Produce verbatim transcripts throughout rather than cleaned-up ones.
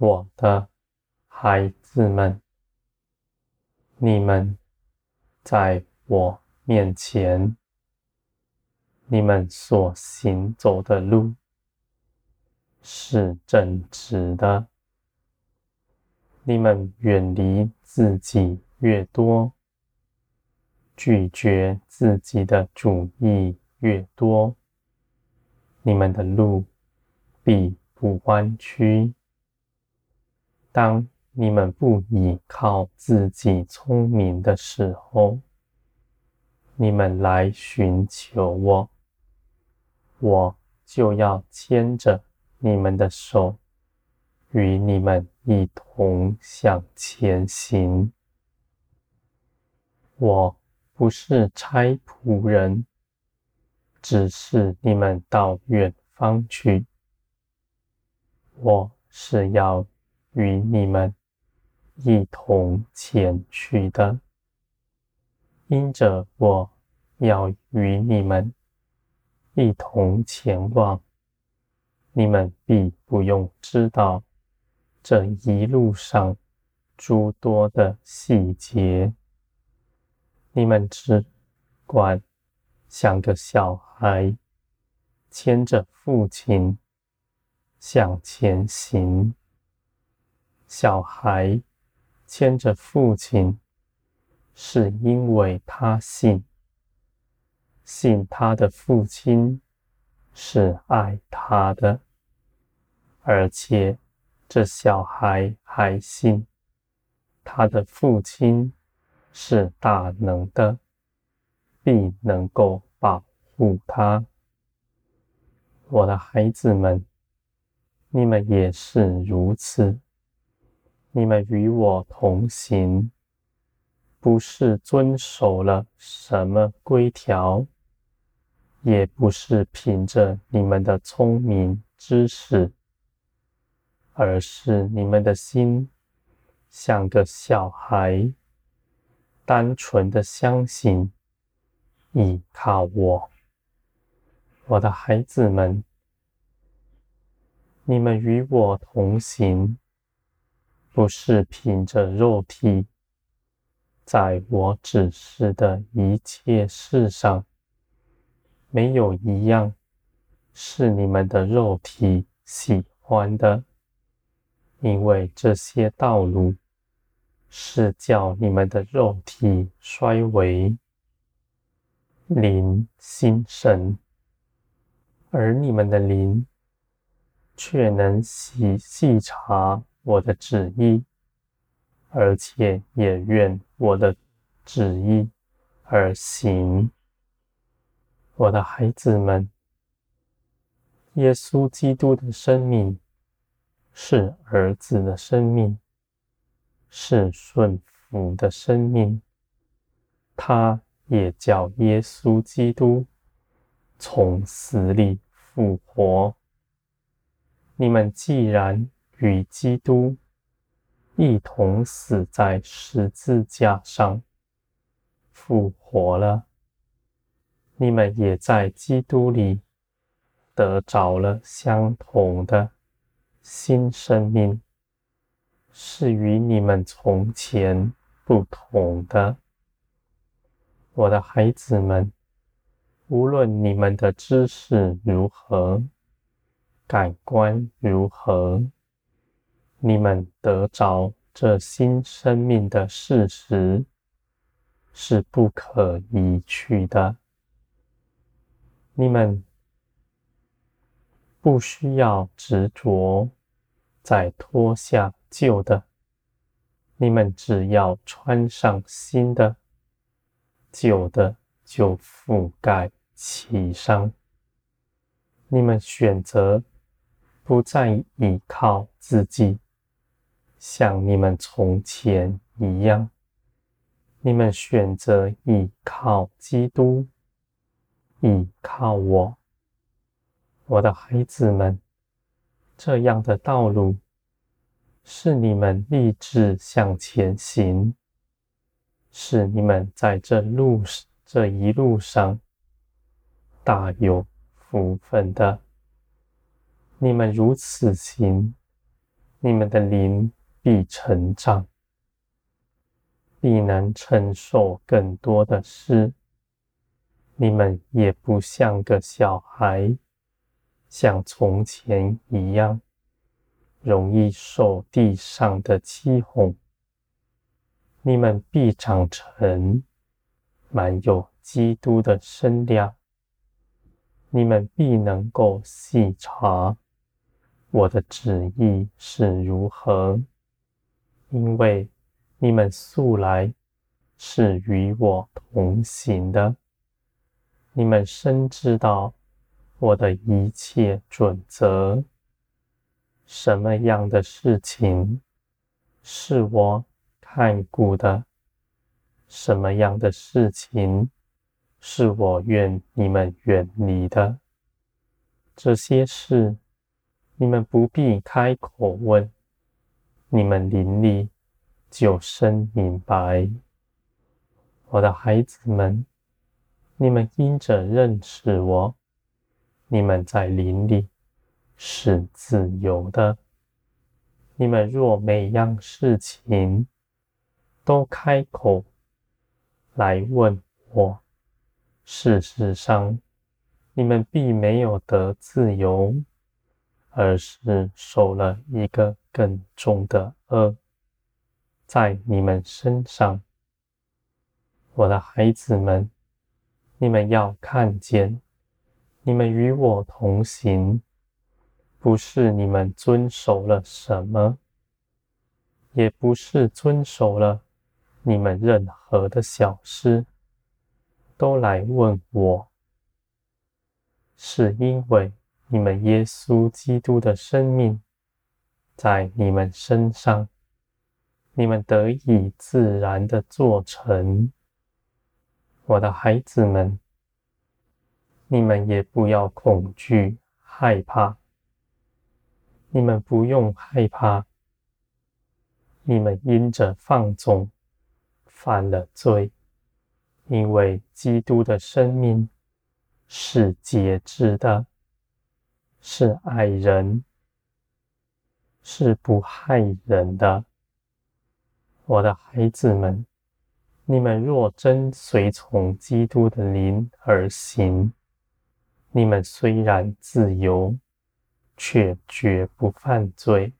我的孩子们，你们在我面前，你们所行走的路是正直的。你们远离自己越多，拒绝自己的主意越多，你们的路必不弯曲。当你们不依靠自己聪明的时候，你们来寻求我，我就要牵着你们的手，与你们一同向前行。我不是差仆人，只是你们到远方去。我是要与你们一同前去的，因着我要与你们一同前往，你们必不用知道这一路上诸多的细节，你们只管像个小孩，牵着父亲向前行。小孩牵着父亲，是因为他信，信他的父亲是爱他的，而且这小孩还信他的父亲是大能的，必能够保护他。我的孩子们，你们也是如此。你们与我同行，不是遵守了什么规条，也不是凭着你们的聪明知识，而是你们的心像个小孩，单纯的相信，依靠我。我的孩子们，你们与我同行，不是凭着肉体，在我指示的一切事上，没有一样是你们的肉体喜欢的，因为这些道路是叫你们的肉体衰微，灵兴盛，而你们的灵却能细细察我的旨意，而且也愿我的旨意而行。我的孩子们，耶稣基督的生命是儿子的生命，是顺服的生命，他也叫耶稣基督从死里复活。你们既然与基督一同死在十字架上，复活了，你们也在基督里得着了相同的新生命，是与你们从前不同的。我的孩子们，无论你们的知识如何，感官如何，你们得着这新生命的事实是不可移去的。你们不需要执着再脱下旧的，你们只要穿上新的，旧的就覆盖其上。你们选择不再依靠自己，像你们从前一样，你们选择依靠基督，依靠我。我的孩子们，这样的道路是你们立志向前行，是你们在这路这一路上大有福分的。你们如此行，你们的灵必成长，必能承受更多的事。你们也不像个小孩，像从前一样，容易受地上的欺哄。你们必长成，满有基督的身量。你们必能够细察我的旨意是如何，因为你们素来是与我同行的。你们深知道我的一切准则，什么样的事情是我看顾的，什么样的事情是我愿你们远离的。这些事你们不必开口问，你们灵里就深明白。我的孩子们，你们因着认识我，你们在灵里是自由的。你们若每样事情都开口来问我，事实上你们必没有得自由，而是受了一个更重的恶在你们身上。我的孩子们，你们要看见，你们与我同行，不是你们遵守了什么，也不是遵守了你们任何的小事，都来问我，是因为你们耶稣基督的生命在你们身上，你们得以自然的做成。我的孩子们，你们也不要恐惧害怕，你们不用害怕，你们因着放纵犯了罪，因为基督的生命是节制的，是爱人，是不害人的。我的孩子们，你们若真随从基督的灵而行，你们虽然自由，却绝不犯罪，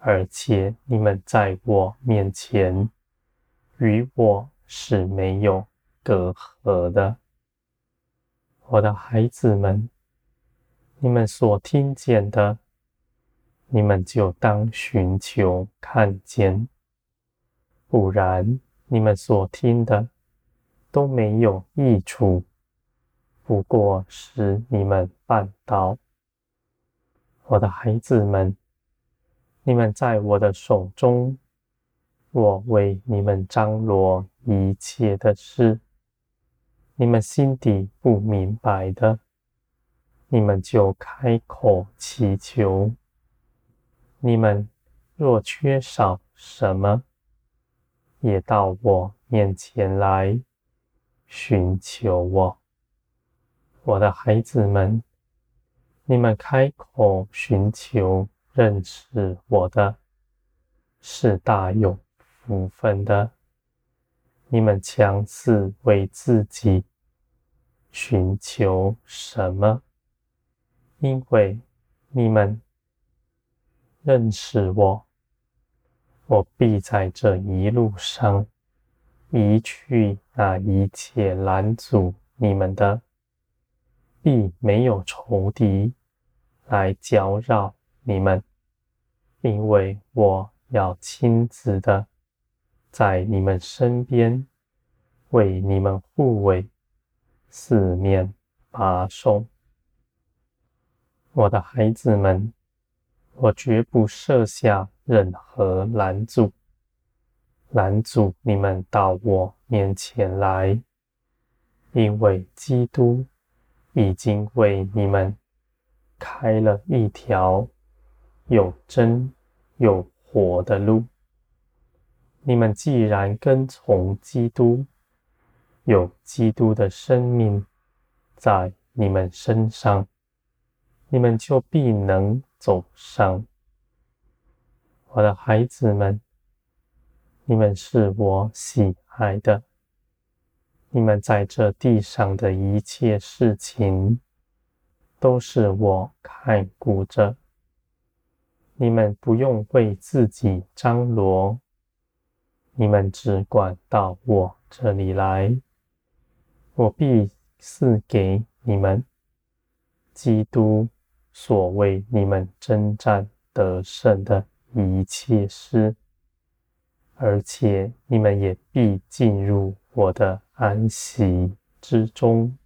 而且你们在我面前，与我是没有隔阂的。我的孩子们，你们所听见的，你们就当寻求看见，不然你们所听的都没有益处，不过使你们绊倒。我的孩子们，你们在我的手中，我为你们张罗一切的事，你们心底不明白的，你们就开口祈求。你们若缺少什么，也到我面前来寻求我。我的孩子们，你们开口寻求认识我的，是大有福分的。你们强似为自己寻求什么？因为你们认识我，我必在这一路上移去那一切拦阻你们的，必没有仇敌来搅扰你们，因为我要亲自的在你们身边为你们护卫，四面把守。我的孩子们，我绝不设下任何拦阻，拦阻你们到我面前来，因为基督已经为你们开了一条有真有活的路。你们既然跟从基督，有基督的生命在你们身上，你们就必能走上我的孩子们，你们是我喜爱的，你们在这地上的一切事情都是我看顾着，你们不用为自己张罗，你们只管到我这里来，我必赐给你们基督所为你们征战得胜的一切事，而且你们也必进入我的安息之中。